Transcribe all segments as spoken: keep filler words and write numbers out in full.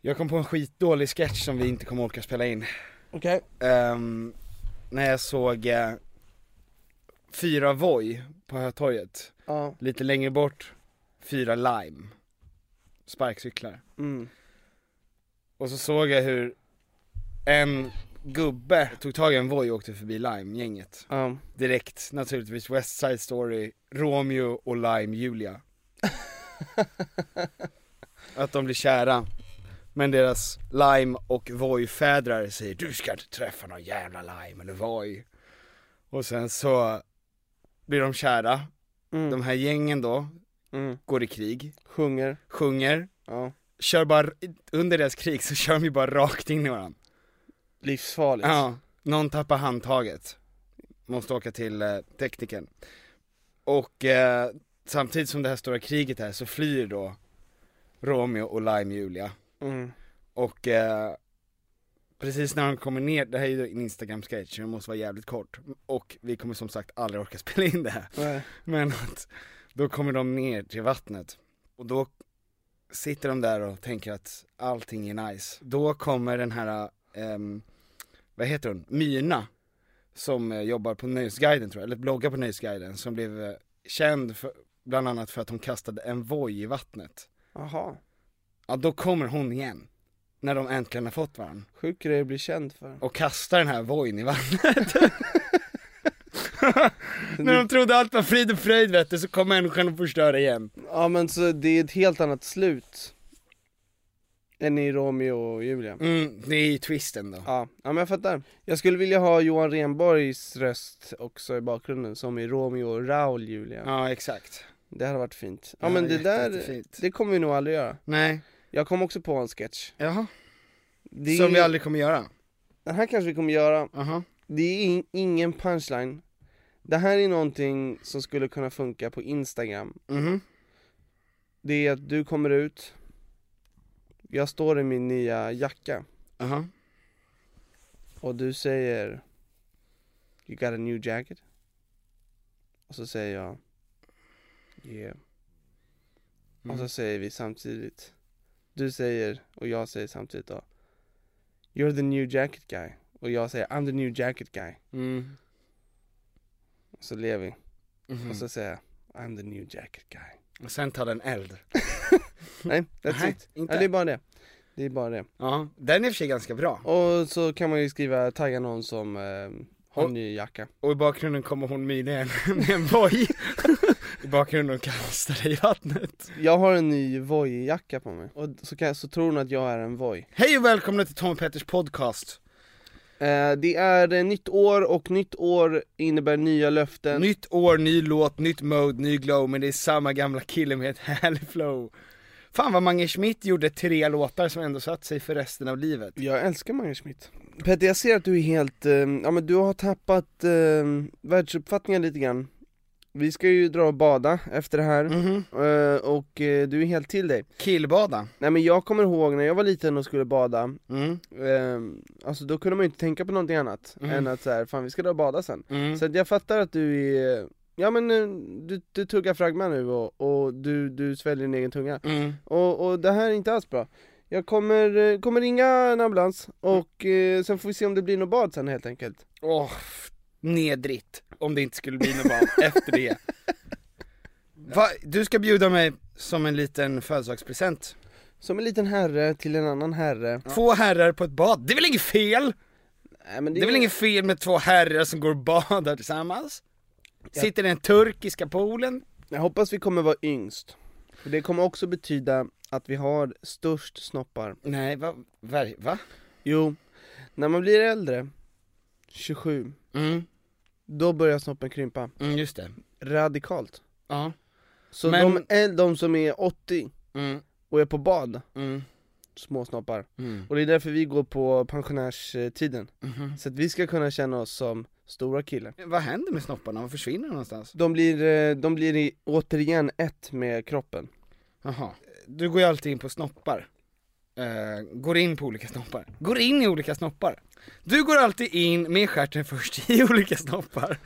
Jag kom på en skitdålig sketch som vi inte kommer orka spela in. Okej. Okay. Um, när jag såg uh, fyra Voj på Hötorget. Uh. Lite längre bort. Fyra Lime. Sparkcyklar. Mm. Och så såg jag hur en gubbe tog tag i en Voj och åkte förbi Lime-gänget. Uh. Direkt, naturligtvis. West Side Story, Romeo och Lime Julia. Att de blir kära. Men deras Lime och Voj-fädrar säger: du ska inte träffa någon jävla Lime eller Voj. Och sen så blir de kära. Mm. De här gängen då mm. går i krig. Sjunger. Sjunger. Ja. Kör bara, under deras krig så kör de ju bara rakt in i varandra. Livsfarligt. Ja. Någon tappar handtaget. Måste åka till eh, tekniken. Och eh, samtidigt som det här stora kriget här så flyr då Romeo och Lime Julia. Mm. Och eh, precis när de kommer ner, det här är ju en Instagram-sketch, den måste vara jävligt kort. Och vi kommer som sagt aldrig orka spela in det här. Mm. Men att, då kommer de ner till vattnet. Och då sitter de där och tänker att allting är nice. Då kommer den här, eh, vad heter hon? Myna, som eh, jobbar på Nöjsguiden tror jag, eller bloggar på Nöjsguiden. Som blev eh, känd för, bland annat för att hon kastade en voj i vattnet. Aha. Ja, då kommer hon igen. När de äntligen har fått varandra. Sjuk grej blir känd för. Och kastar den här vojen i vattnet. När de trodde allt var frid och fröjd, vet du, så kommer människan och förstöra igen. Ja, men så det är ett helt annat slut än i Romeo och Julia. Mm, det är ju twisten då. Ja, ja, men jag fattar. Jag skulle vilja ha Johan Renborgs röst också i bakgrunden, som i Romeo och Raoul Julia. Ja, exakt. Det hade varit fint. Ja, ja, men det jätte, där, jättefint. Det kommer vi nog aldrig göra. Nej. Jag kom också på en sketch. Jaha. Det som är... vi aldrig kommer göra. Den här kanske vi kommer göra. Uh-huh. Det är in, ingen punchline. Det här är någonting som skulle kunna funka på Instagram. Mm-hmm. Det är att du kommer ut. Jag står i min nya jacka. Uh-huh. Och du säger: you got a new jacket. Och så säger jag: yeah. Mm. Och så säger vi samtidigt. Du säger, och jag säger samtidigt då, you're the new jacket guy. Och jag säger, I'm the new jacket guy. Mm. Och så lever vi. Mm-hmm. Och så säger jag, I'm the new jacket guy. Och sen tar den eld. Nej, that's Nej, it. Inte. Ja, det är bara det. Det är bara det. Ja, den är för sig ganska bra. Och så kan man ju skriva, tagga någon som eh, har en ny jacka. Och i bakgrunden kommer hon Myna igen med en voj. I bakgrunden kastar dig i vattnet. Jag har en ny vojjacka på mig. Och så, kan, så tror hon att jag är en voj. Hej och välkomna till Tom Peters podcast. eh, Det är eh, nytt år. Och nytt år innebär nya löften. Nytt år, ny låt, nytt mode, ny glow. Men det är samma gamla kille med ett härligt flow. Fan vad Mange Smith gjorde tre låtar som ändå satt sig för resten av livet. Jag älskar Mange Smith. Petter, jag ser att du är helt eh, ja, men du har tappat eh, världsuppfattningen lite grann. Vi ska ju dra och bada efter det här. Mm-hmm. uh, Och uh, du är helt till dig. Killbada. Nej, men jag kommer ihåg när jag var liten och skulle bada. Mm. uh, Alltså då kunde man ju inte tänka på någonting annat. Mm. Än att så här, fan vi ska dra och bada sen. Mm. Så att jag fattar att du är... Ja men du, du tuggar fragman nu och, och du, du sväljer din egen tunga. Mm. och, och det här är inte alls bra. Jag kommer, kommer ringa en ambulans. Och eh, sen får vi se om det blir något bad sen helt enkelt. Åh, oh, nedrigt. Om det inte skulle bli något bad efter det. Va? Du ska bjuda mig som en liten födelsedagspresent. Som en liten herre till en annan herre. Ja. Två herrar på ett bad. Det är väl inget fel? Nej, men det, det är väl inget fel med två herrar som går och badar tillsammans? Jag... Sitter i den turkiska poolen. Jag hoppas vi kommer vara yngst. För det kommer också betyda att vi har störst snoppar. Nej, va? va, va? Jo, när man blir äldre, tjugosju, mm. då börjar snoppen krympa. Mm, just det. Radikalt. Ja. Så men... de, är, de som är åttio mm. och är på bad, mm. små snoppar. Mm. Och det är därför vi går på pensionärstiden. Mm-hmm. Så att vi ska kunna känna oss som stora killar. Vad händer med snopparna? De försvinner någonstans. De blir, de blir i, återigen ett med kroppen. Jaha. Du går ju alltid in på snoppar. Uh, går in på olika snoppar. Går in i olika snoppar. Du går alltid in med stjärten först i olika snoppar.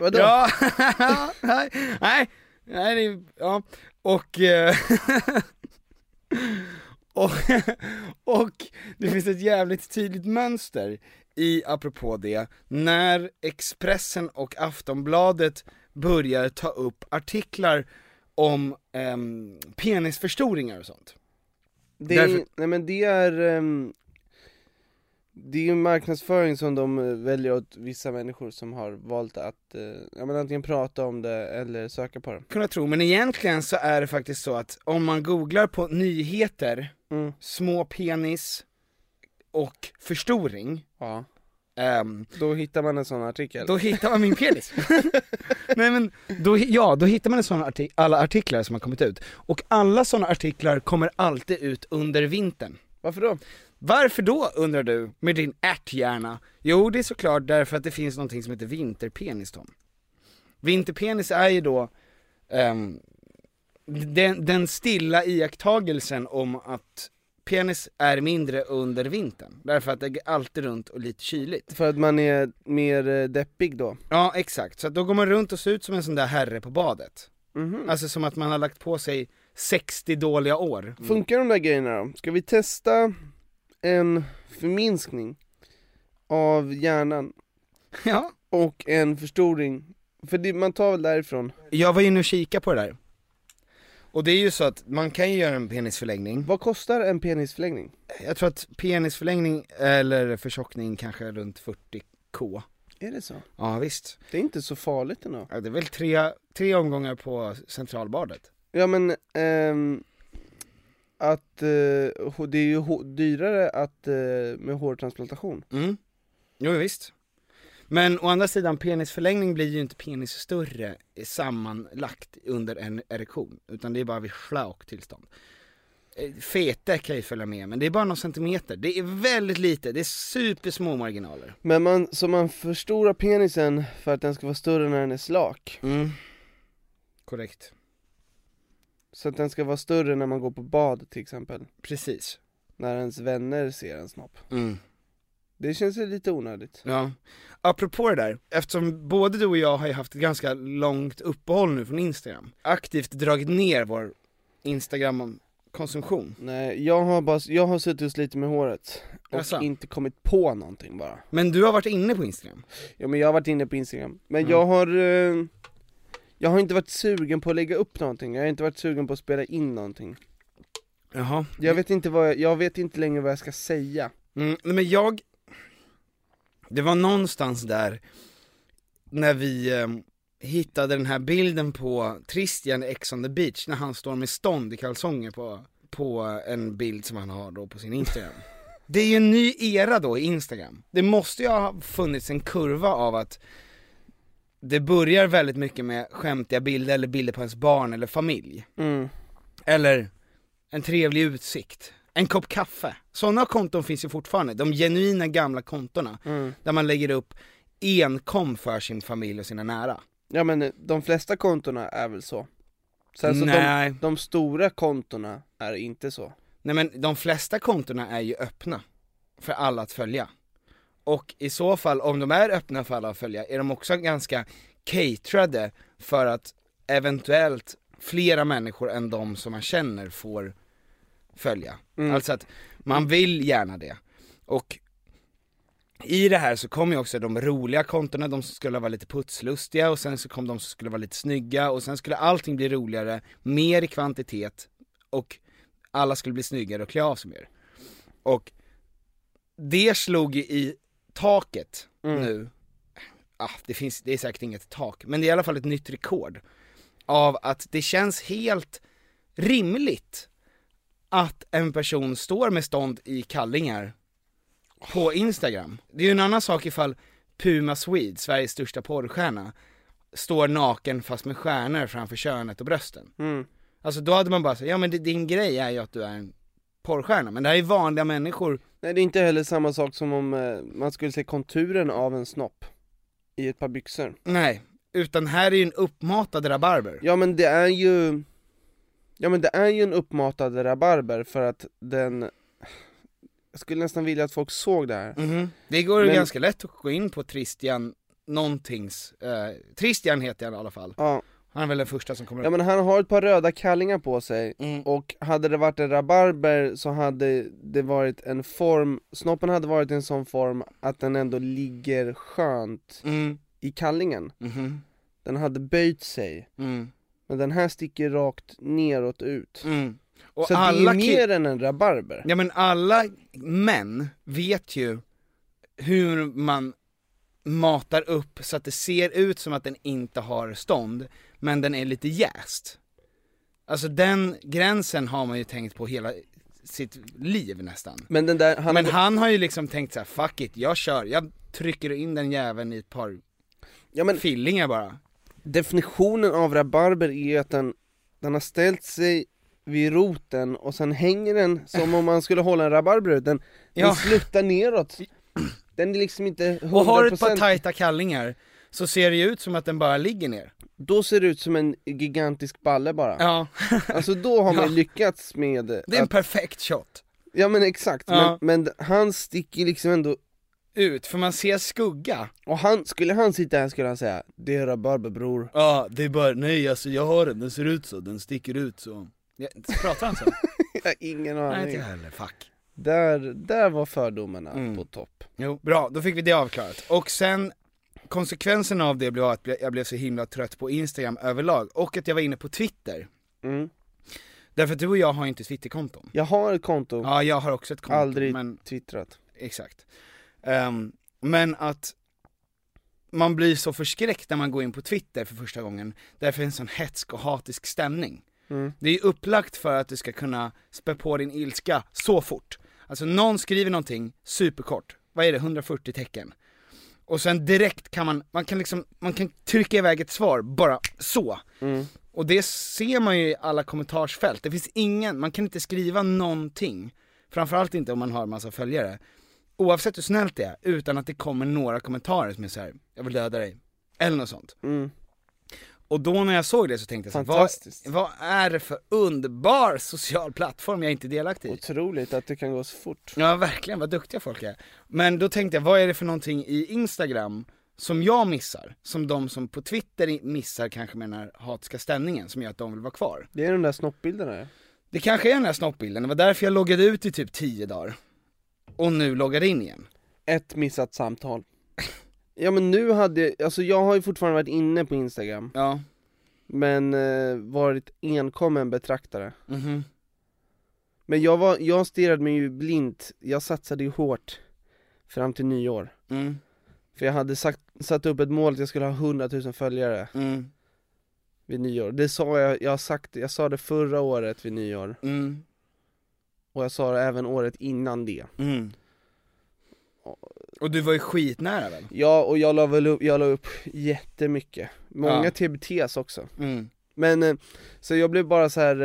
Vadå? Ja. nej. Nej. Nej det är, ja. Och... Uh, och, och det finns ett jävligt tydligt mönster i, apropå det, när Expressen och Aftonbladet börjar ta upp artiklar om um, penisförstoringar och sånt. Det är, Därför... nej men det är um, det är ju marknadsföring som de väljer åt vissa människor som har valt att uh, jag menar, antingen prata om det eller söka på det. Kunna tro, men egentligen så är det faktiskt så att om man googlar på nyheter, mm. små penis och förstoring, ja. Um, då hittar man en sån artikel. Då hittar man min penis. Nej men då, ja, då hittar man en sån artik- alla artiklar som har kommit ut. Och alla såna artiklar kommer alltid ut under vintern. Varför då? Varför då undrar du med din ärthjärna? Jo, det är såklart därför att det finns någonting som heter vinterpenis, Tom. Vinterpenis är ju då um, den, den stilla iakttagelsen om att penis är mindre under vintern. Därför att det är alltid runt och lite kyligt. För att man är mer deppig då. Ja, exakt. Så att då går man runt och ser ut som en sån där herre på badet. Mm-hmm. Alltså som att man har lagt på sig sextio dåliga år. Mm. Funkar de där grejerna då? Ska vi testa en förminskning av hjärnan? Ja. Och en förstoring. För det, man tar väl därifrån. Jag var inne och kika på det där. Och det är ju så att man kan ju göra en penisförlängning. Vad kostar en penisförlängning? Jag tror att penisförlängning eller förtjockning kanske är runt fyrtio k. Är det så? Ja, visst. Det är inte så farligt ändå. Ja, det är väl tre, tre omgångar på centralbadet. Ja, men ähm, att äh, det är ju h- dyrare att, äh, med hårtransplantation. Mm. Jo, visst. Men å andra sidan, penisförlängning blir ju inte penis större sammanlagt under en erektion. Utan det är bara vid schlauktillstånd. Fete kan ju följa med, men det är bara några centimeter. Det är väldigt lite, det är supersmå marginaler. Men man, så man förstorar penisen för att den ska vara större när den är slak. Mm. Korrekt. Så att den ska vara större när man går på bad till exempel. Precis. När ens vänner ser en snopp. Mm. Det känns ju lite onödigt. Ja. Apropå det där, eftersom både du och jag har ju haft ett ganska långt uppehåll nu från Instagram. Aktivt dragit ner vår Instagram-konsumtion. Nej, jag har, bara, jag har suttit lite med håret. Och Asså. inte kommit på någonting bara. Men du har varit inne på Instagram. Ja, men jag har varit inne på Instagram. Men mm. jag har... Eh, jag har inte varit sugen på att lägga upp någonting. Jag har inte varit sugen på att spela in någonting. Jaha. Jag vet inte, vad jag, jag vet inte längre vad jag ska säga. Mm, men jag... Det var någonstans där när vi eh, hittade den här bilden på Christian X on the Beach när han står med stånd i kalsonger på, på en bild som han har då på sin Instagram. Det är ju en ny era då i Instagram. Det måste ju ha funnits en kurva av att det börjar väldigt mycket med skämtiga bilder eller bilder på ens barn eller familj. Mm. Eller en trevlig utsikt. En kopp kaffe. Sådana konton finns ju fortfarande. De genuina gamla kontorna. Mm. Där man lägger upp enkom för sin familj och sina nära. Ja, men de flesta kontorna är väl så. Sen så Nej. De, de stora kontorna är inte så. Nej, men de flesta kontorna är ju öppna för alla att följa. Och i så fall, om de är öppna för alla att följa, är de också ganska caterade för att eventuellt flera människor än de som man känner får följa. Mm. Alltså att man vill gärna det. Och i det här så kom ju också de roliga kontorna, de som skulle vara lite putslustiga, och sen så kom de som skulle vara lite snygga, och sen skulle allting bli roligare, mer i kvantitet, och alla skulle bli snyggare och klä av sig mer. Och det slog i taket mm. nu. Ah, det finns, det är säkert inget tak, men det är i alla fall ett nytt rekord av att det känns helt rimligt att en person står med stånd i kallingar på Instagram. Det är ju en annan sak ifall Puma Swede, Sveriges största porrstjärna, står naken fast med stjärnor framför könet och brösten. Mm. Alltså då hade man bara sagt, ja men din grej är ju att du är en porrstjärna, men det här är vanliga människor. Nej, det är inte heller samma sak som om eh, man skulle se konturen av en snopp i ett par byxor. Nej, utan här är ju en uppmatad rabarber. Ja, men det är ju Ja, men det är ju en uppmatad rabarber för att den... Jag skulle nästan vilja att folk såg det här. Mm-hmm. Det går men... ganska lätt att gå in på Tristian någontings... Eh, Tristian heter han i alla fall. Ja. Han är väl den första som kommer. Ja, men han har ett par röda kallingar på sig. Mm. Och hade det varit en rabarber så hade det varit en form... Snoppen hade varit en sån form att den ändå ligger skönt mm. i kallingen. Mm-hmm. Den hade böjt sig. Mm. Men den här sticker rakt neråt ut. Mm. Och så alla det är mer ki- än en rabarber. Ja, men alla män vet ju hur man matar upp så att det ser ut som att den inte har stånd, men den är lite jäst. Alltså den gränsen har man ju tänkt på hela sitt liv nästan. Men, den där, han, men har... han har ju liksom tänkt så här: fuck it, jag kör. Jag trycker in den jäveln i ett par ja, men... fillingar bara. Definitionen av rabarber är ju att den, den har ställt sig vid roten och sen hänger den som om man skulle hålla en rabarber. Den, ja. den slutar neråt. Den är liksom inte hundra procent. Och har du ett par tajta kallingar så ser det ju ut som att den bara ligger ner. Då ser det ut som en gigantisk balle bara. Ja. Alltså då har man ja. lyckats med... Det är att, en perfekt shot. Ja, men exakt. Ja. Men, men han sticker liksom ändå... ut, för man ser skugga. Och han, skulle han sitta här skulle han säga, det är rabarberbror. Ja, det är bara, nej alltså jag har den, den ser ut så, den sticker ut så. Ja, pratar han så? Jag har ingen aning. Nej, inte heller, fuck. Där, där var fördomarna mm. på topp. Jo, bra, då fick vi det avklarat. Och sen, konsekvensen av det blev att jag blev så himla trött på Instagram överlag. Och att jag var inne på Twitter. Mm. Därför att du och jag har inte Twitterkonton. Jag har ett konto. Ja, jag har också ett konto. Aldrig men... twittrat. Exakt. Um, men att man blir så förskräckt när man går in på Twitter för första gången. Därför är en sån hetsk och hatisk stämning. Mm. Det är upplagt för att du ska kunna spä på din ilska så fort. Alltså någon skriver någonting superkort. Vad är det? hundrafyrtio tecken. Och sen direkt kan man man kan liksom man kan trycka iväg ett svar bara så. Mm. Och det ser man ju i alla kommentarsfält. Det finns ingen, man kan inte skriva någonting. Framförallt inte om man har en massa följare. Oavsett hur snällt det är, utan att det kommer några kommentarer som är så här, jag vill döda dig. Eller något sånt. Mm. Och då när jag såg det så tänkte jag, vad, vad är det för underbar social plattform jag är inte delaktig i? Otroligt att det kan gå så fort. Ja, verkligen, vad duktiga folk är. Men då tänkte jag, vad är det för någonting i Instagram som jag missar? Som de som på Twitter missar kanske med den här hatiska stämningen som gör att de vill vara kvar. Det är de där snoppbilderna. Det kanske är den där snoppbilden. Det var därför jag loggade ut i typ tio dagar. Och nu loggar in igen. Ett missat samtal. Ja, men nu hade... Alltså, jag har ju fortfarande varit inne på Instagram. Ja. Men eh, varit enkommen betraktare. Mhm. Men jag var... Jag stirrade mig ju blint. Jag satsade ju hårt. Fram till nyår. Mm. För jag hade sagt, satt upp ett mål att jag skulle ha hundratusen följare. Mm. Vid nyår. Det sa jag... Jag, sagt, jag sa det förra året vid nyår. Mm. Och jag sa det även året innan det. Mm. Och du var ju skitnära väl? Ja, och jag la, väl upp, jag la upp jättemycket. Många ja. T B T's också. Mm. Men så jag blev bara så här...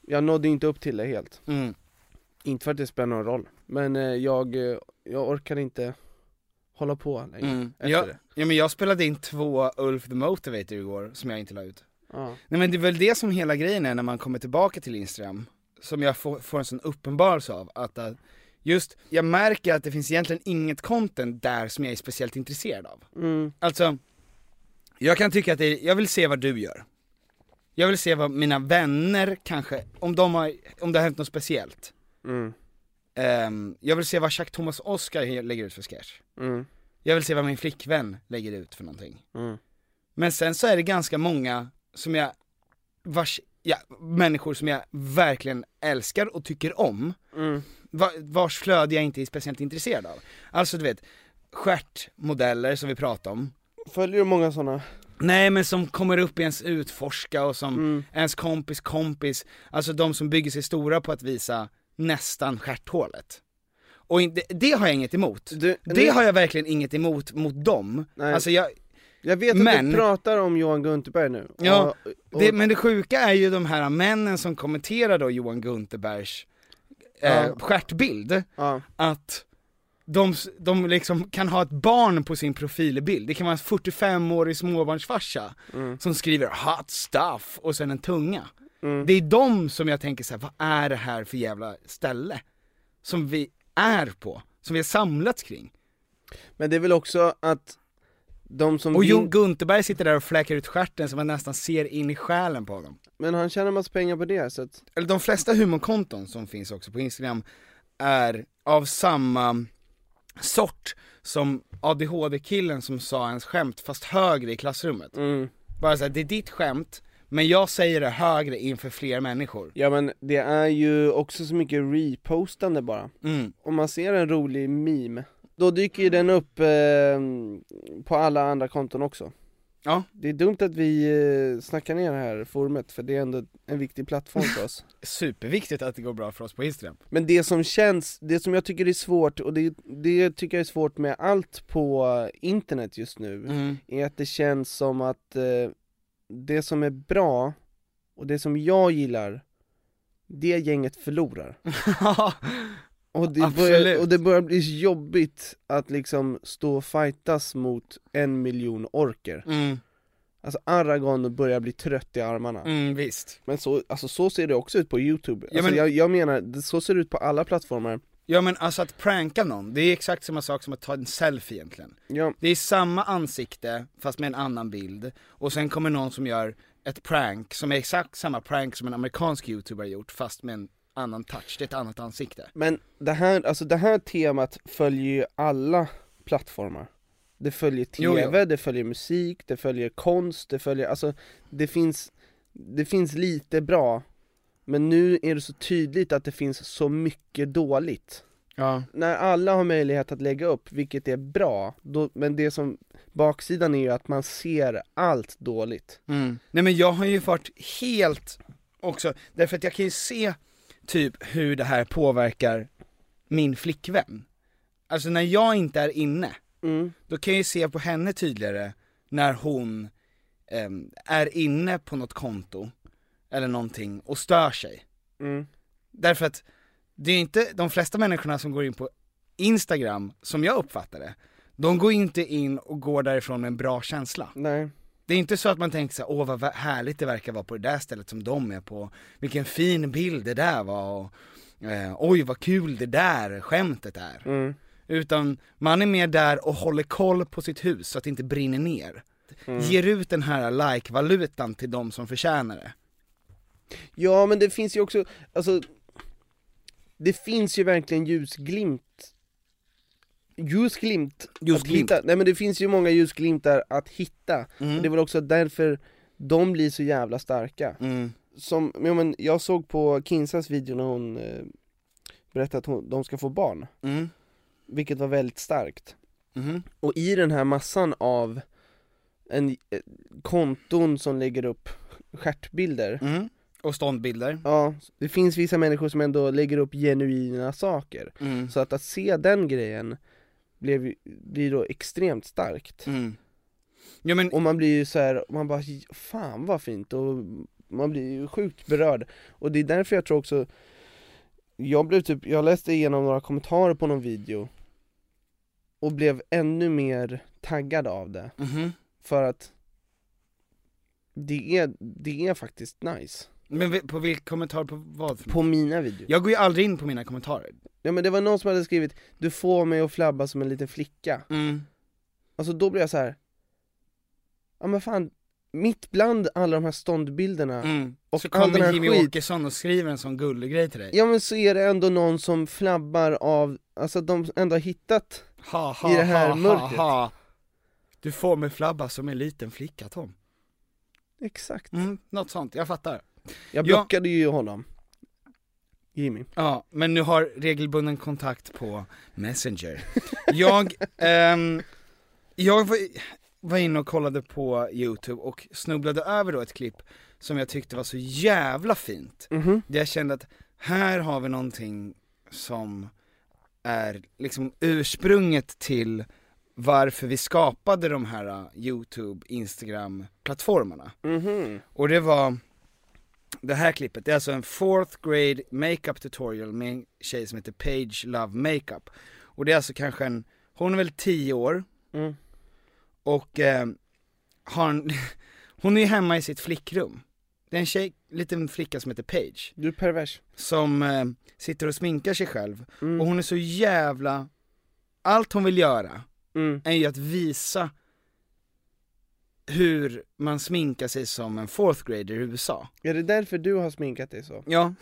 Jag nådde inte upp till det helt. Mm. Inte för att det spelar någon roll. Men jag, jag orkade inte hålla på längre mm. efter jag, det. Ja, men jag spelade in två Ulf the Motivator igår som jag inte la ut. Ah. Nej, men det är väl det som hela grejen är när man kommer tillbaka till Instagram, som jag får, får en sån uppenbarelse av att, att just, jag märker att det finns egentligen inget content där som jag är speciellt intresserad av. Mm. Alltså, jag kan tycka att det är, jag vill se vad du gör. Jag vill se vad mina vänner kanske, om, de har, om det har hänt något speciellt. Mm. Um, jag vill se vad Jack Thomas Oscar lägger ut för sketch. Mm. Jag vill se vad min flickvän lägger ut för någonting. Mm. Men sen så är det ganska många som jag, vars, ja, människor som jag verkligen älskar och tycker om. Mm. Vars flöde jag inte är speciellt intresserad av. Alltså du vet, stjärtmodeller som vi pratar om. Följer du många sådana? Nej, men som kommer upp i ens utforska och som mm. ens kompis kompis. Alltså de som bygger sig stora på att visa nästan stjärthålet. Och in, det, det har jag inget emot. Du, det nu... har jag verkligen inget emot mot dem. Nej. Alltså jag... Jag vet att men, du pratar om Johan Güntherberg nu. Ja, och, och... Det, men det sjuka är ju de här männen som kommenterar då Johan Guntherbergs eh, ja. stjärtbild. Ja. Att de, de liksom kan ha ett barn på sin profilbild. Det kan vara en fyrtiofem-årig småbarnsfarsa mm. som skriver hot stuff och sen en tunga. Mm. Det är de som jag tänker så här, vad är det här för jävla ställe som vi är på? Som vi har samlats kring. Men det är väl också att de som och Johan vin- Guntherberg sitter där och fläkar ut stjärten så man nästan ser in i själen på dem. Men han tjänar massa pengar på det. Så att... Eller de flesta humorkonton som finns också på Instagram är av samma sort som A D H D-killen som sa ens skämt fast högre i klassrummet. Mm. Bara så här, det är ditt skämt men jag säger det högre inför fler människor. Ja, men det är ju också så mycket repostande bara. Mm. Om man ser en rolig meme, då dyker ju den upp eh, på alla andra konton också. Ja. Det är dumt att vi eh, snackar ner det här forumet, för det är ändå en viktig plattform för oss. Superviktigt att det går bra för oss på Instagram. Men det som känns, det som jag tycker är svårt, och det, det tycker jag är svårt med allt på internet just nu, mm. är att det känns som att eh, det som är bra och det som jag gillar, det gänget förlorar. Och det, börjar, och det börjar bli jobbigt att liksom stå och fightas mot en miljon orker. Mm. Alltså Aragorn börjar bli trött i armarna. Mm, visst. Men så, alltså, så ser det också ut på YouTube. Alltså, ja, men, jag, jag menar, så ser det ut på alla plattformar. Ja, men alltså att pranka någon, det är exakt samma sak som att ta en selfie egentligen. Ja. Det är samma ansikte fast med en annan bild. Och sen kommer någon som gör ett prank som är exakt samma prank som en amerikansk YouTuber har gjort fast med en annan touch, det är ett annat ansikte. Men det här, alltså det här temat följer ju alla plattformar. Det följer tv, jo, jo. det följer musik, det följer konst, det följer, alltså det finns det finns lite bra, men nu är det så tydligt att det finns så mycket dåligt. Ja. När alla har möjlighet att lägga upp, vilket är bra, då, men det som baksidan är ju att man ser allt dåligt. Mm. Nej, men jag har ju varit helt också, därför att jag kan ju se typ hur det här påverkar min flickvän. Alltså när jag inte är inne, mm. då kan jag ju se på henne tydligare när hon eh, är inne på något konto eller någonting och stör sig. Mm. Därför att det är inte de flesta människorna som går in på Instagram, som jag uppfattar det, de går inte in och går därifrån med en bra känsla. Nej. Det är inte så att man tänker så här, åh vad härligt det verkar vara på det där stället som de är på. Vilken fin bild det där var. Och, eh, oj vad kul det där skämtet är. Mm. Utan man är mer där och håller koll på sitt hus så att det inte brinner ner. Mm. Ger ut den här like-valutan till de som förtjänar det. Ja, men det finns ju också, alltså, det finns ju verkligen ljusglimt. Ljusglimt, ljusglimt. Nej, men det finns ju många ljusglimtar att hitta. Mm. Det var också därför de blir så jävla starka. Mm. Som, ja, men jag såg på Kinsas video när hon eh, berättade att hon, de ska få barn. Mm. Vilket var väldigt starkt. Mm. Och i den här massan av en, eh, konton som lägger upp stjärtbilder. Mm. Och ståndbilder. Ja, det finns vissa människor som ändå lägger upp genuina saker. Mm. Så att, att se den grejen blev, blir då extremt starkt. Mm. Ja, men... Och man blir ju så här, man bara, fan vad fint. Och man blir ju sjukt berörd. Och det är därför jag tror också, jag blev typ, jag läste igenom några kommentarer på någon video. och blev ännu mer taggad av det. Mm-hmm. För att det är, det är faktiskt nice. Men på vilka kommentarer, på vad? På mina videor. Jag går ju aldrig in på mina kommentarer. Ja, men det var någon som hade skrivit: du får mig att flabba som en liten flicka. Mm. Alltså då blev jag så här. Ja men fan, mitt bland alla de här ståndbilderna mm. och så kommer Jimmy skit, Åkesson och skriver en sån gullig grej till dig. Ja men så är det ändå någon som flabbar av, alltså de ändå har hittat ha, ha, i det här ha, mörkret. Ha, ha. Du får mig flabba som en liten flicka, Tom. Exakt. Mm, något sånt, jag fattar. Jag blockade ja. ju honom, Jimmy. Ja, men nu har regelbunden kontakt på Messenger. Jag ehm, jag var, var inne och kollade på YouTube och snubblade över då ett klipp som jag tyckte var så jävla fint. Mm-hmm. Där jag kände att här har vi någonting som är liksom ursprunget till varför vi skapade de här YouTube, Instagram-plattformarna. Mm-hmm. Och det var det här klippet. Det är alltså en fourth grade makeup tutorial med en tjej som heter Paige Love Makeup. Och det är alltså kanske en, hon är väl tio år. Mm. Och eh, har en, hon är hemma i sitt flickrum. Det är en tjej, liten flicka som heter Paige. Du är pervers. Som eh, sitter och sminkar sig själv. Mm. Och hon är så jävla, allt hon vill göra mm. är ju att visa hur man sminkar sig som en fourth grader i U S A. Ja, det är därför du har sminkat dig så. Ja.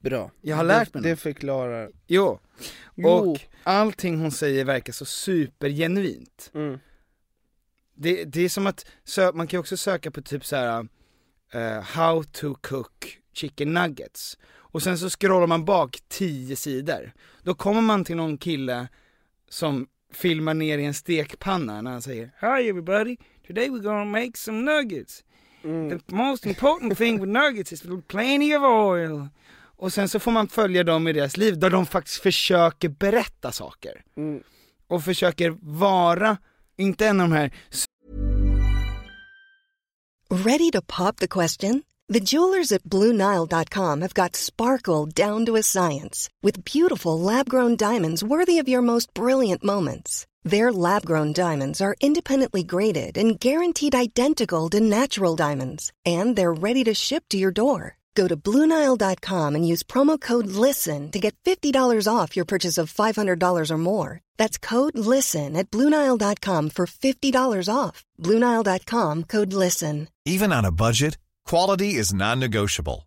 Bra. Jag har lärt mig det. Det förklarar. Jo. jo. Och allting hon säger verkar så supergenuint. Mm. Det, det är som att sö- man kan också söka på typ så här uh, how to cook chicken nuggets. Och sen så scrollar man bak tio sidor. Då kommer man till någon kille som filmar ner i en stekpanna när han säger hi everybody, today we're gonna make some nuggets. Mm. The most important thing with nuggets is plenty of oil. Och sen så får man följa dem i deras liv där de faktiskt försöker berätta saker. Mm. Och försöker vara inte en av de här. Ready to pop the question? The jewelers at Blue Nile dot com have got sparkle down to a science with beautiful lab-grown diamonds worthy of your most brilliant moments. Their lab-grown diamonds are independently graded and guaranteed identical to natural diamonds, and they're ready to ship to your door. Go to Blue Nile dot com and use promo code LISTEN to get fifty dollars off your purchase of five hundred dollars or more. That's code LISTEN at Blue Nile dot com for fifty dollars off. Blue Nile dot com, code LISTEN. Even on a budget, quality is non-negotiable.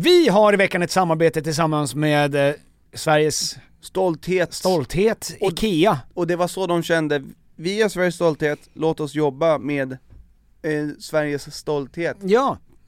Vi har i veckan ett samarbete tillsammans med eh, Sveriges stolthet, stolthet och, IKEA. Och det var så de kände: vi är Sveriges stolthet, låt oss jobba med eh, Sveriges stolthet. Ja.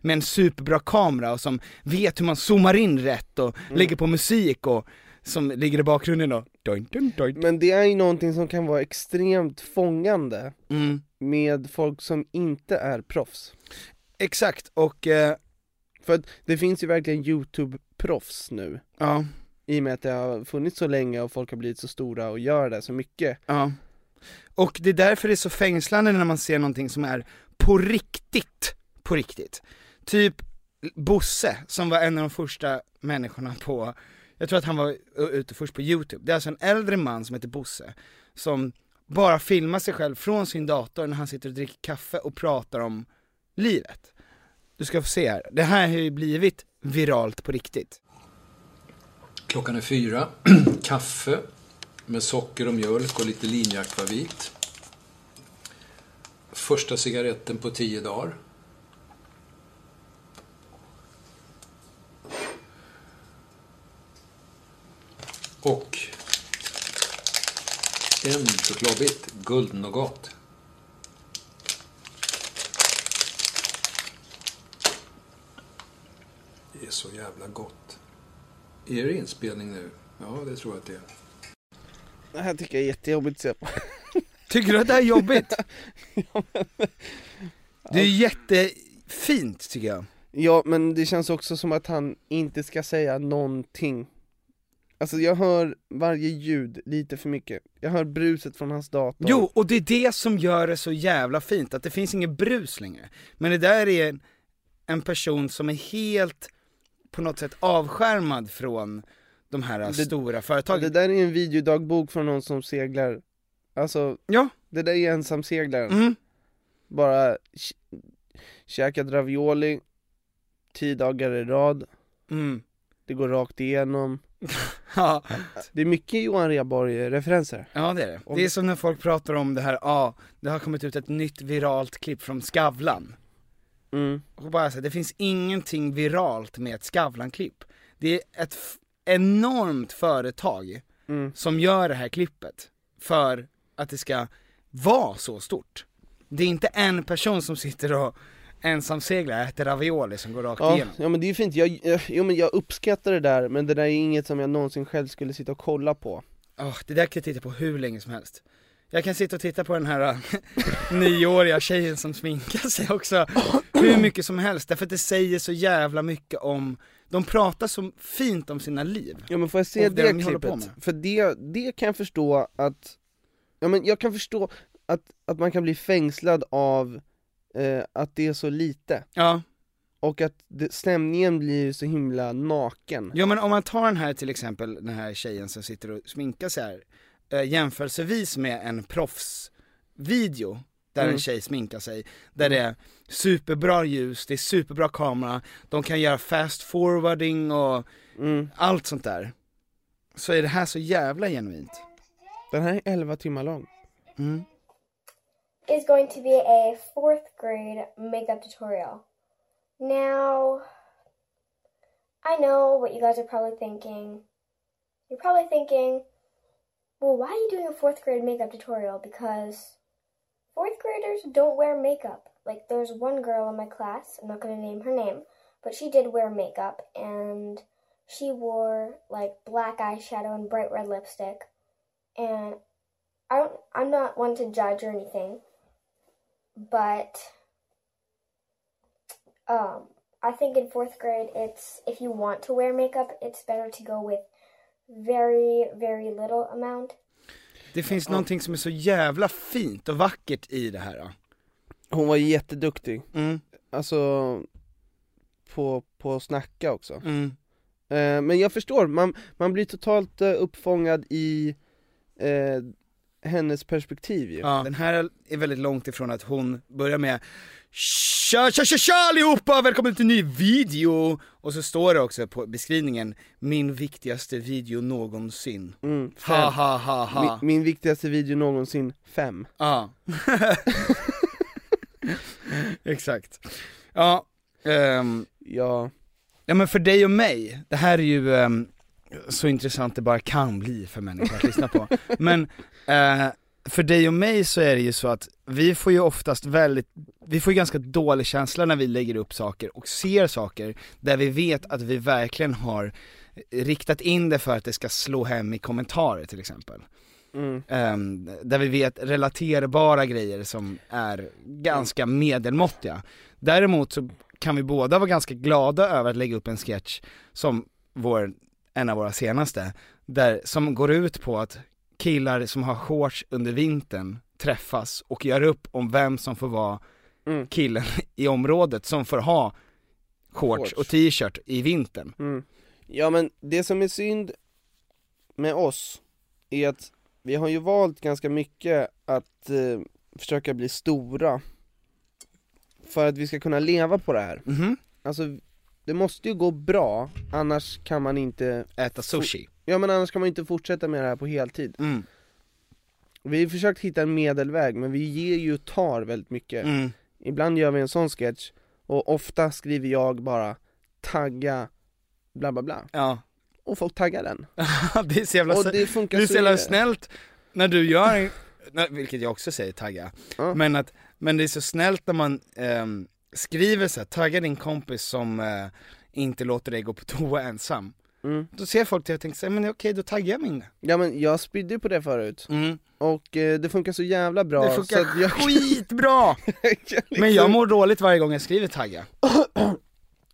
med en superbra kamera och som vet hur man zoomar in rätt och mm. lägger på musik och som ligger i bakgrunden och doink, doink, doink. Men det är ju någonting som kan vara extremt fångande mm. med folk som inte är proffs. Exakt, och eh... för att det finns ju verkligen YouTube-proffs nu. Ja. I och med att det har funnits så länge och folk har blivit så stora och gör det så mycket. Ja. Och det är därför det är så fängslande när man ser någonting som är på riktigt. På riktigt. Typ Bosse, som var en av de första människorna på... Jag tror att han var ute först på YouTube. Det är alltså en äldre man som heter Bosse. Som bara filmar sig själv från sin dator när han sitter och dricker kaffe och pratar om livet. Du ska få se här. Det här har ju blivit viralt på riktigt. Klockan är fyra. Kaffe med socker och mjölk och lite linjeakvavit. Första cigaretten på tio dagar. Och en chokladbit guldnougat. Det är så jävla gott. Är det inspelning nu? Ja, det tror jag att det är. Det här tycker jag är jättejobbigt att se på. Tycker du att det här är jobbigt? Ja, men... Det är jättefint, tycker jag. Ja, men det känns också som att han inte ska säga någonting. Alltså, jag hör varje ljud lite för mycket. Jag hör bruset från hans dator. Jo, och det är det som gör det så jävla fint. Att det finns ingen brus längre. Men det där är en, en person som är helt... på något sätt avskärmad från de här det, stora företagen. Det där är en videodagbok från någon som seglar. Alltså, ja. Det där är ensamseglaren. Mm. Bara käkat ravioli tio dagar i rad. Mm. Det går rakt igenom. Ja. Det är mycket Johan Renborg-referenser. Ja, det är det. Om... Det är som när folk pratar om det här. Ah, det har kommit ut ett nytt viralt klipp från Skavlan. Mm. Och bara så, det finns ingenting viralt med ett Skavlan-klipp. Det är ett f- enormt företag mm. som gör det här klippet för att det ska vara så stort. Det är inte en person som sitter och ensamseglar och äter ravioli som går rakt ja, igenom. Ja, men det är ju fint. Jag, jag, jo, men jag uppskattar det där, men det där är inget som jag någonsin själv skulle sitta och kolla på. Oh, det där kan jag titta på hur länge som helst. Jag kan sitta och titta på den här nioåriga tjejen som sminkar sig också hur mycket som helst. Därför att det säger så jävla mycket om... De pratar så fint om sina liv. Ja, men får jag se det, det klippet? För det, det kan jag förstå att... Ja, men jag kan förstå att, att man kan bli fängslad av eh, att det är så lite. Ja. Och att det, stämningen blir så himla naken. Ja, men om man tar den här till exempel, den här tjejen som sitter och sminkar sig här... jämförelsevis med en proffsvideo där mm. en tjej sminkar sig, där det är superbra ljus, det är superbra kamera, de kan göra fast forwarding och mm. allt sånt där, så är det här så jävla genuint. Den här är elva timmar lång. mm. It's going to be a fourth grade makeup tutorial. Now I know what you guys are probably thinking. You're probably thinking, well, why are you doing a fourth grade makeup tutorial? Because fourth graders don't wear makeup. Like, there's one girl in my class, I'm not going to name her name, but she did wear makeup, and she wore, like, black eyeshadow and bright red lipstick. And I don't, I'm not one to judge or anything, but um, I think in fourth grade, it's, if you want to wear makeup, it's better to go with very, very little amount. Det finns någonting som är så jävla fint och vackert i det här. Då. Hon var jätteduktig. Mm. Alltså på, på snacka också. Mm. Eh, men jag förstår, man, man blir totalt eh, uppfångad i eh, hennes perspektiv ju. Ja. Den här är väldigt långt ifrån att hon börjar med tja tja tja tja allihopa, välkommen till en ny video. Och så står det också på beskrivningen: min viktigaste video någonsin. Mm, ha, ha, ha, ha. Min, min viktigaste video någonsin fem. Ja. Exakt. Ja. Um, ja. Ja, men för dig och mig, det här är ju um, så intressant det bara kan bli för människor att lyssna på. Men uh, för dig och mig så är det ju så att vi får ju oftast väldigt, vi får ju ganska dålig känsla när vi lägger upp saker och ser saker där vi vet att vi verkligen har riktat in det för att det ska slå hem i kommentarer till exempel. Mm. Um, där vi vet relaterbara grejer som är ganska mm. medelmåttiga. Däremot så kan vi båda vara ganska glada över att lägga upp en sketch som vår, en av våra senaste, där, som går ut på att killar som har shorts under vintern träffas och gör upp om vem som får vara mm. killen i området som får ha shorts, shorts. och t-shirt i vintern. Mm. Ja, men det som är synd med oss är att vi har ju valt ganska mycket att eh, försöka bli stora för att vi ska kunna leva på det här. Mm-hmm. Alltså, det måste ju gå bra, annars kan man inte äta sushi. For- ja, men annars kan man inte fortsätta med det här på heltid. Mm. Vi har försökt hitta en medelväg, men vi ger ju tar väldigt mycket. Mm. Ibland gör vi en sån sketch och ofta skriver jag bara tagga bla bla bla. Ja. Och folk taggar den. Det är så jävla, och det funkar, det är så jävla snällt när du gör en, vilket jag också säger, tagga. Ja. Men att men det är så snällt när man eh, skriver så här: tagga din kompis som eh, inte låter dig gå på toa ensam. Mm. Då ser folk till och tänker så här, men okej, då taggar jag min. Ja, men jag spydde på det förut. Mm. Och eh, det funkar så jävla bra. Det funkar så att jag... skitbra. jag liksom... Men jag mår dåligt varje gång jag skriver tagga.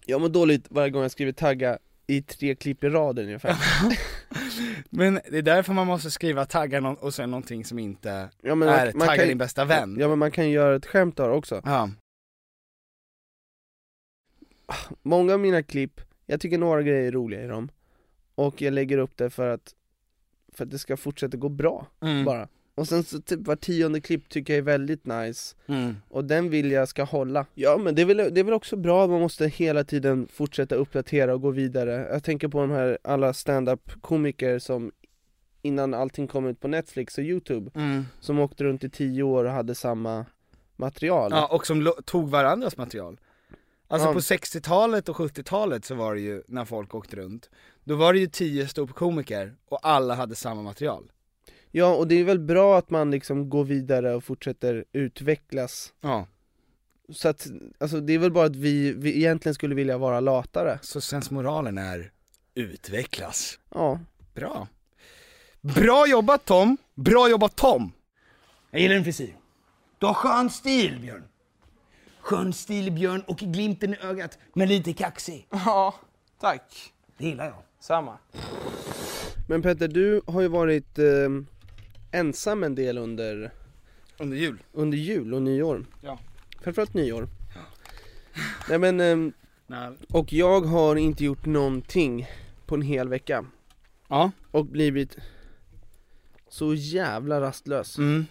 Jag mår dåligt varje gång jag skriver tagga i tre klipp i raden ungefär. Men det är därför man måste skriva tagga någon, och sen någonting som inte ja, men är man, tagga kan, din bästa vän. Ja, men man kan göra ett skämt där också. Ja. Många av mina klipp, jag tycker några grejer är roliga i dem. Och jag lägger upp det för att för att det ska fortsätta gå bra. Mm. Bara. Och sen så typ var tionde klipp tycker jag är väldigt nice. Mm. Och den vill jag ska hålla. Ja, men det är, väl, det är väl också bra att man måste hela tiden fortsätta uppdatera och gå vidare. Jag tänker på de här alla stand-up-komiker som innan allting kom ut på Netflix och YouTube. Mm. Som åkte runt i tio år och hade samma material. Ja, och som lo- tog varandras material. Alltså ja. På sextiotalet och sjuttiotalet så var det ju när folk åkte runt. Då var det ju tio ståuppkomiker och alla hade samma material. Ja, och det är väl bra att man liksom går vidare och fortsätter utvecklas. Ja. Så att, alltså det är väl bara att vi, vi egentligen skulle vilja vara latare. Så sensmoralen är utvecklas. Ja. Bra. Bra jobbat, Tom. Bra jobbat, Tom. Jag gillar din frisyr. Du har skön stil, Björn. Skön stil, Björn, och glimten i ögat, men lite kaxig. Ja, tack. Det gillar jag. Samma. Men Petter, du har ju varit... Eh, ensam en del under under jul under jul och nyår. Ja. Framförallt nyår. Ja. Nej men eh, Nej. Och jag har inte gjort någonting på en hel vecka. Ja, och blivit så jävla rastlös. Mm.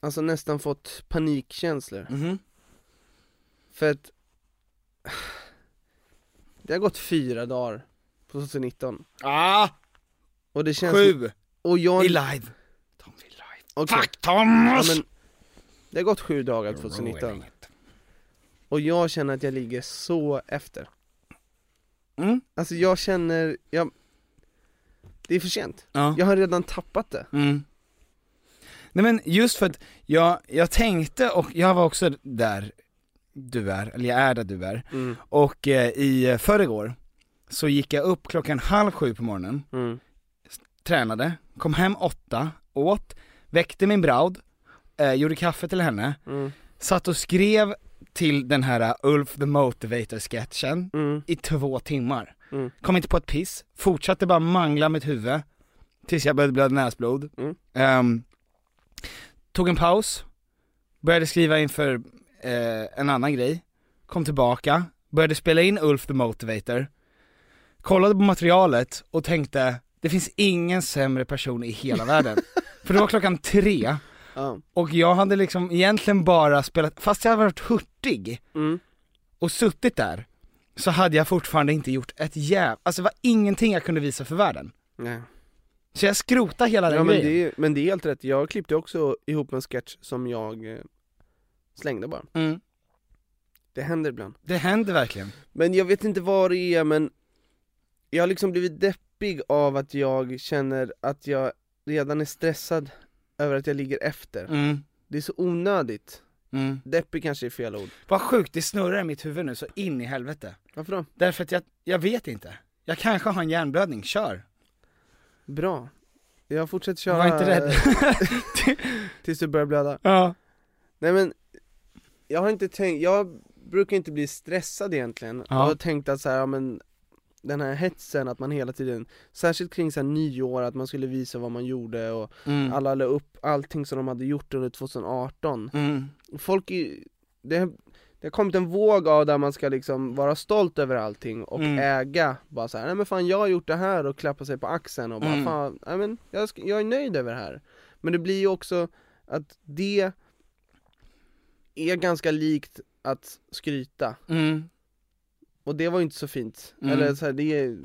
Alltså nästan fått panikkänslor. Mm. För att det har gått fyra dagar på tjugonitton. Ah! Och det känns sju. Och jag... Vi är live. Tom, vi är live. Okay. Fuck, Thomas! Ja, men det har gått sju dagar på tjugonitton. Och jag känner att jag ligger så efter. Mm. Alltså jag känner... Jag... Det är för sent. Ja. Jag har redan tappat det. Mm. Nej, men just för att jag, jag tänkte, och jag var också där du är. Eller jag är där du är. Mm. Och eh, i förrgår så gick jag upp klockan halv sju på morgonen. Mm. Tränade, kom hem åtta, åt, väckte min brud, eh, gjorde kaffe till henne, mm. satt och skrev till den här Ulf the Motivator-sketchen mm. i två timmar. Mm. Kom inte på ett piss, fortsatte bara mangla mitt huvud tills jag började blöda näsblod. Mm. Um, tog en paus, började skriva inför eh, en annan grej, kom tillbaka, började spela in Ulf the Motivator, kollade på materialet och tänkte: det finns ingen sämre person i hela världen. För det var klockan tre. Oh. Och jag hade liksom egentligen bara spelat, fast jag hade varit hurtig mm. och suttit där, så hade jag fortfarande inte gjort ett jäv... Alltså det var ingenting jag kunde visa för världen. Nej. Så jag skrotade hela den ja, grejen. Men det, är, men det är helt rätt. Jag klippte också ihop en sketch som jag eh, slängde bara. Mm. Det händer ibland. Det händer verkligen. Men jag vet inte vad det är, men jag har liksom blivit deppig av att jag känner att jag redan är stressad över att jag ligger efter. Mm. Det är så onödigt. Mm. Deppig kanske är fel ord. Vad sjukt, det snurrar i mitt huvud nu så in i helvete. Varför då? Därför att jag, jag vet inte. Jag kanske har en hjärnblödning. Kör. Bra. Jag fortsätter köra. Var inte rädd. Tills du börjar blöda. Ja. Nej men, jag har inte tänkt... Jag brukar inte bli stressad egentligen. Ja. Jag har tänkt att så här, ja, men... Den här hetsen att man hela tiden, särskilt kring så här nyår, att man skulle visa vad man gjorde och mm. alla la upp allting som de hade gjort under tjugo arton. Mm. Folk i, det, det har kommit en våg av där man ska liksom vara stolt över allting och mm. äga. Bara så här, nej men fan jag har gjort det här och klappa sig på axeln och bara mm. fan, nej men jag, jag är nöjd över det här. Men det blir ju också att det är ganska likt att skryta. Mm. Och det var ju inte så fint. Mm. Eller så här, det är...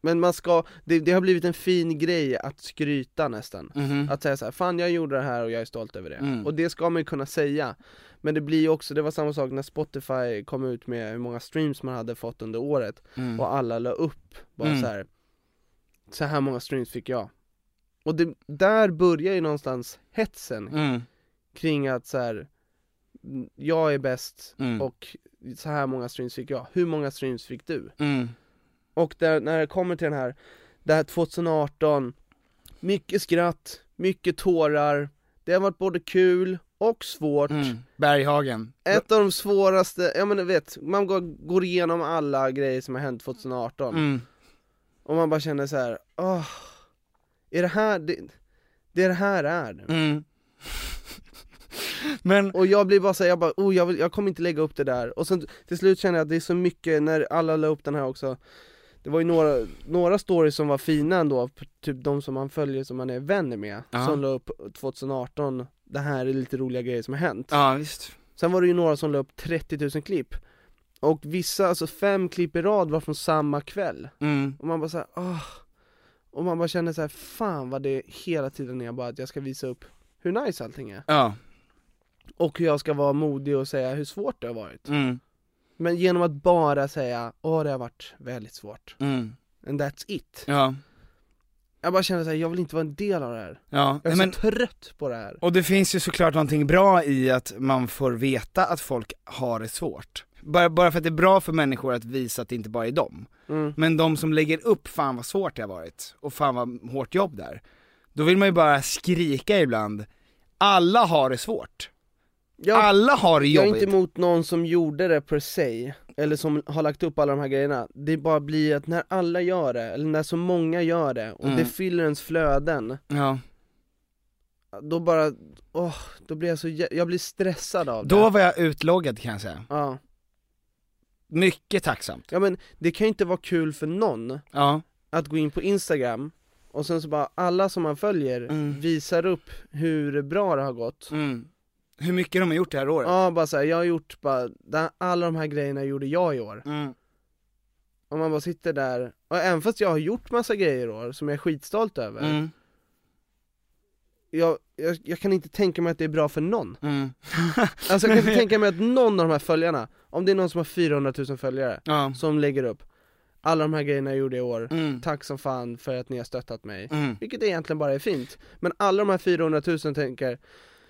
Men man ska... Det, det har blivit en fin grej att skryta nästan. Mm. Att säga så här, fan jag gjorde det här och jag är stolt över det. Mm. Och det ska man ju kunna säga. Men det blir ju också... Det var samma sak när Spotify kom ut med hur många streams man hade fått under året. Mm. Och alla la upp. Bara mm. så här... Så här många streams fick jag. Och det, där börjar ju någonstans hetsen. Mm. Kring att så här... Jag är bäst mm. och så här många streams fick jag. Hur många streams fick du? Mm. Och där, när det kommer till den här, det här tjugo arton, mycket skratt, mycket tårar. Det har varit både kul och svårt. Mm. Berghagen. Ett av de svåraste, jag menar, vet, man går, går igenom alla grejer som har hänt tjugo arton. Mm. Och man bara känner så här, åh, är det här, det, det är det här är nu. Mm. Men... Och jag blir bara så här, jag bara, oh, jag, vill, jag kommer inte lägga upp det där. Och sen till slut känner jag att det är så mycket. När alla la upp den här också. Det var ju några, några stories som var fina ändå. Typ de som man följer, som man är vänner med. Ja. Som la upp tjugo arton, det här är lite roliga grejer som har hänt. Ja, visst. Sen var det ju några som la upp trettio tusen klipp. Och vissa, alltså fem klipp i rad var från samma kväll. Mm. Och man bara så här, åh. Och man bara känner så här, fan vad det hela tiden är bara att jag ska visa upp hur nice allting är. Ja. Och hur jag ska vara modig och säga hur svårt det har varit. Mm. Men genom att bara säga, åh det har varit väldigt svårt. Mm. And that's it. Ja. Jag bara känner så här, jag vill inte vara en del av det här. Ja. Jag är men, så trött på det här. Och det finns ju såklart någonting bra i att man får veta att folk har det svårt. Bara, bara för att det är bra för människor att visa att det inte bara är dem. Mm. Men de som lägger upp, fan vad svårt det har varit. Och fan vad hårt jobb där. Då vill man ju bara skrika ibland, alla har det svårt. Jag, alla har jobbigt. Jag är inte emot någon som gjorde det per se, eller som har lagt upp alla de här grejerna. Det bara blir att när alla gör det, eller när så många gör det, och mm. det fyller ens flöden. Ja. Då bara åh, då blir jag så jag blir stressad av det. Då var jag utloggad kan jag säga. Ja. Mycket tacksamt. Ja men det kan ju inte vara kul för någon. Ja. Att gå in på Instagram och sen så bara alla som man följer mm. visar upp hur bra det har gått. Mm. Hur mycket de har gjort det här året? Ja, bara så här, jag har gjort bara, alla de här grejerna gjorde jag i år. Mm. Och man bara sitter där. Och även fast jag har gjort massa grejer i år som jag är skitstolt över. Mm. Jag, jag, jag kan inte tänka mig att det är bra för någon. Mm. Alltså jag kan inte tänka mig att någon av de här följarna, om det är någon som har fyrahundratusen följare ja. Som lägger upp alla de här grejerna jag gjorde i år. Mm. Tack som fan för att ni har stöttat mig. Mm. Vilket egentligen bara är fint. Men alla de här fyrahundratusen tänker...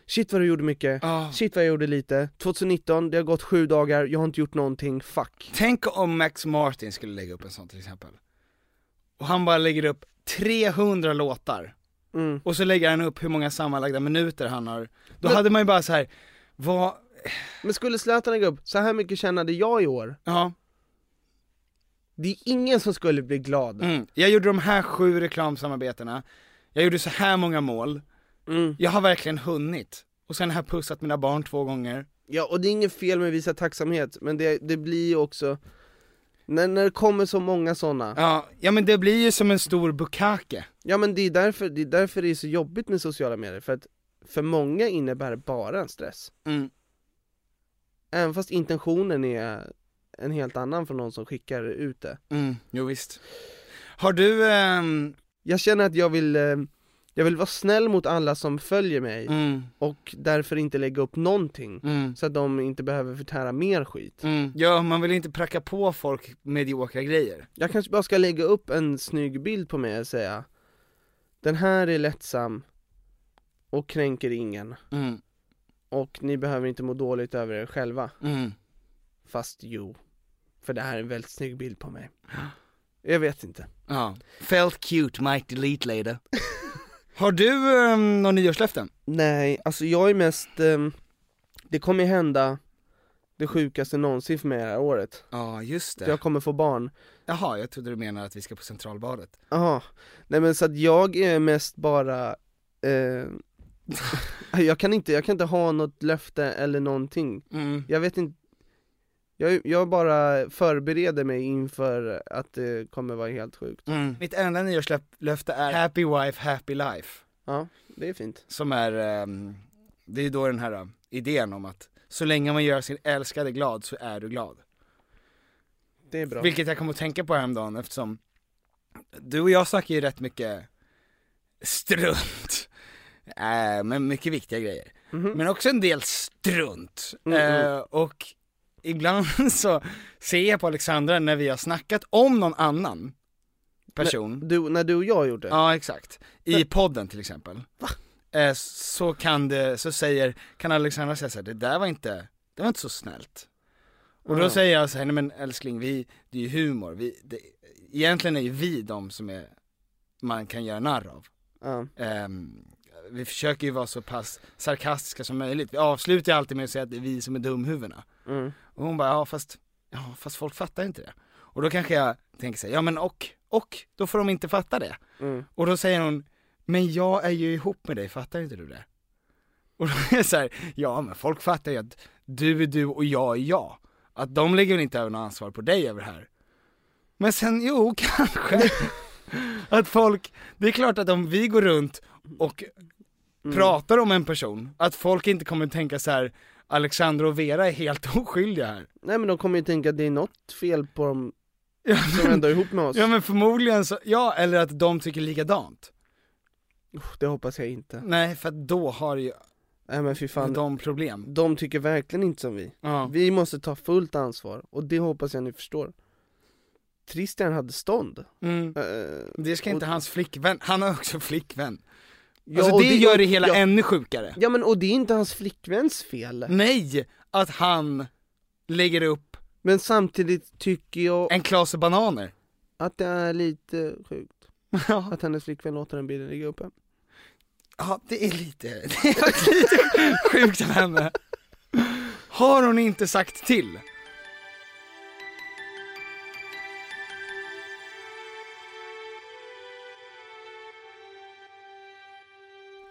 Shit vad du gjorde mycket, oh. shit vad jag gjorde lite. tjugonitton, det har gått sju dagar, jag har inte gjort någonting, fuck. Tänk om Max Martin skulle lägga upp en sån till exempel. Och han bara lägger upp trehundra låtar. Mm. Och så lägger han upp hur många sammanlagda minuter han har. Då men, hade man ju bara så här, vad... Men skulle Zlatan lägga upp, så här mycket tjänade jag i år. Ja. Det är ingen som skulle bli glad. Mm. Jag gjorde de här sju reklamsamarbetena. Jag gjorde så här många mål. Mm. Jag har verkligen hunnit. Och sen har jag pussat mina barn två gånger. Ja, och det är inget fel med att visa tacksamhet. Men det, det blir ju också När, när det kommer så många sådana. Ja, ja, men det blir ju som en stor bukake. Ja, men det är därför det är, därför det är så jobbigt med sociala medier. För att för många innebär bara en stress. Mm. Även fast intentionen är en helt annan för någon som skickar ut det. Mm, jo visst. Har du... Eh... Jag känner att jag vill... Eh... Jag vill vara snäll mot alla som följer mig mm. och därför inte lägga upp någonting mm. så att de inte behöver förtära mer skit. Mm. Ja, man vill inte pracka på folk mediokra grejer. Jag kanske bara ska lägga upp en snygg bild på mig och säga den här är lättsam och kränker ingen. Mm. Och ni behöver inte må dåligt över er själva. Mm. Fast jo, för det här är en väldigt snygg bild på mig. Jag vet inte. Ja. Felt cute, might delete later. Har du um, någon nyårslöften? Nej, alltså jag är mest... Um, det kommer hända det sjukaste någonsin för mig det här året. Ja, ah, just det. För jag kommer få barn. Jaha, jag trodde du menade att vi ska på Centralbadet. Jaha, nej men så att jag är mest bara... Uh, jag, kan inte, jag kan inte ha något löfte eller någonting. Mm. Jag vet inte... Jag, jag bara förbereder mig inför att det kommer vara helt sjukt. Mm. Mitt enda nyårslöfte är Happy Wife, Happy Life. Ja, det är fint. Som är, um, det är då den här uh, idén om att så länge man gör sin älskade glad så är du glad. Det är bra. Vilket jag kommer att tänka på häromdagen eftersom du och jag snackar ju rätt mycket strunt. äh, men mycket viktiga grejer. Mm-hmm. Men också en del strunt. Mm-hmm. uh, och ibland så ser jag på Alexandra när vi har snackat om någon annan person. När du, när du och jag gjorde det? Ja, exakt. I men... podden till exempel. Va? Så kan det, så säger, kan Alexandra säga så här, det där var inte, det var inte så snällt. Och då mm. säger jag så här, nej men älskling, vi, det är ju humor. Vi, det, egentligen är ju vi de som är, man kan göra narr av. Mm. Um, vi försöker ju vara så pass sarkastiska som möjligt. Vi avslutar alltid med att säga att det är vi som är dumhuvudena. Mm. Och hon bara, ja fast, ja fast folk fattar inte det. Och då kanske jag tänker så här, ja men och, och då får de inte fatta det. Mm. Och då säger hon, men jag är ju ihop med dig, fattar inte du det? Och då är jag så här, ja men folk fattar ju att du är du och jag är jag. Att de lägger väl inte över något ansvar på dig över det här. Men sen, jo kanske. Att folk, det är klart att om vi går runt och mm. pratar om en person, att folk inte kommer att tänka så här, Alexandra och Vera är helt oskyldiga här. Nej men de kommer ju tänka att det är något fel på dem ja, men, som ändå är ihop med oss. Ja men förmodligen så, ja eller att de tycker likadant. Det hoppas jag inte. Nej för då har ju nej, men fy fan, de problem. De tycker verkligen inte som vi. Ja. Vi måste ta fullt ansvar och det hoppas jag ni förstår. Christian hade stånd. Mm. Uh, det ska inte och, hans flickvän. Han har också flickvän. Ja, alltså det, det gör det hela ja, ännu sjukare. Ja, men och det är inte hans flickväns fel. Nej, att han lägger upp. Men samtidigt tycker jag... En klase bananer. Att det är lite sjukt. Att hennes flickvän låter den bilden ligga uppe. Ja, det är lite, det är lite sjukt av henne. Har hon inte sagt till?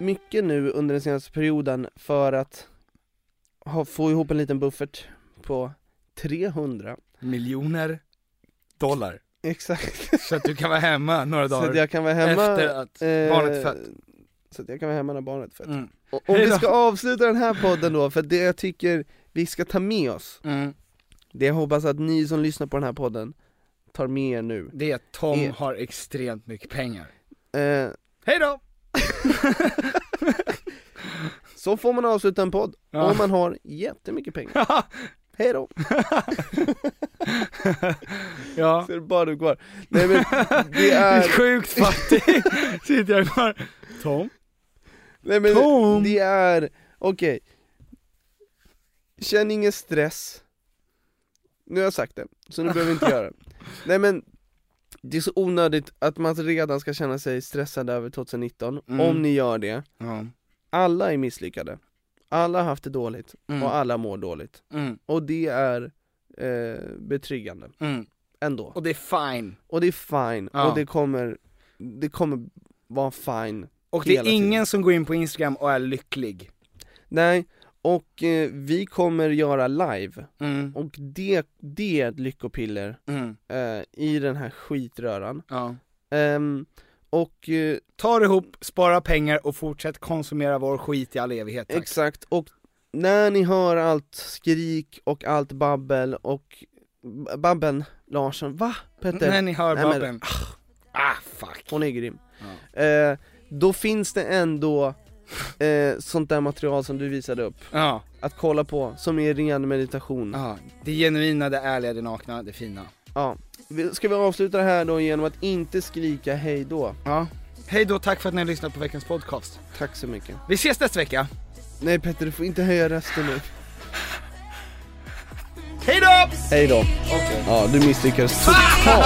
Mycket nu under den senaste perioden för att ha, få ihop en liten buffert på trehundra miljoner dollar. Exakt. Så att du kan vara hemma några dagar så att jag kan vara hemma, efter att eh, barnet fött. Så att jag kan vara hemma när barnet fött. Mm. Och, och vi ska avsluta den här podden då för det jag tycker vi ska ta med oss. Mm. Det jag hoppas att ni som lyssnar på den här podden tar med er nu. Det är att Tom er. har extremt mycket pengar. Eh, Hej då! Så får man avsluta en podd ja. Om man har jättemycket pengar. Hej då. Ja. Så är det bara du kvar. Nej men det är sjukt fattig. Sitter jag kvar. Tom. Nej men Tom. Det är okej. Okay. Känn ingen stress. Nu har jag sagt det. Så nu behöver vi inte göra det. Nej men det är så onödigt att man redan ska känna sig stressad över tjugonitton. Mm. Om ni gör det. Ja. Alla är misslyckade. Alla har haft det dåligt. Mm. Och alla mår dåligt. Mm. Och det är eh, betryggande. Mm. Ändå. Och det är fine. Och det är fine. Ja. Och det kommer, det kommer vara fine. Och det är ingen tiden. Som går in på Instagram och är lycklig. Nej. Och eh, vi kommer göra live. Mm. Och det, det är ett lyckopiller mm. eh, i den här skitröran. Ja. Eh, och eh, tar ihop, spara pengar och fortsätt konsumera vår skit i all evighet. Tack. Exakt. Och när ni hör allt skrik och allt babbel och Babben Larsson, va Petter? När ni hör Nej, Babben. Men, ah, ah, fuck. Hon är grym. Ja. Eh, då finns det ändå Eh, sånt där material som du visade upp ja. Att kolla på, som är ren meditation ja. Det genuina, det ärliga, det nakna, det fina ja. Ska vi avsluta det här då genom att inte skrika hej då ja. Hej då, tack för att ni har lyssnat på veckans podcast. Tack så mycket. Vi ses nästa vecka. Nej Petter, du får inte höja rösten nu. Hej då. Hej då okay. Ja, du misslyckades totalt.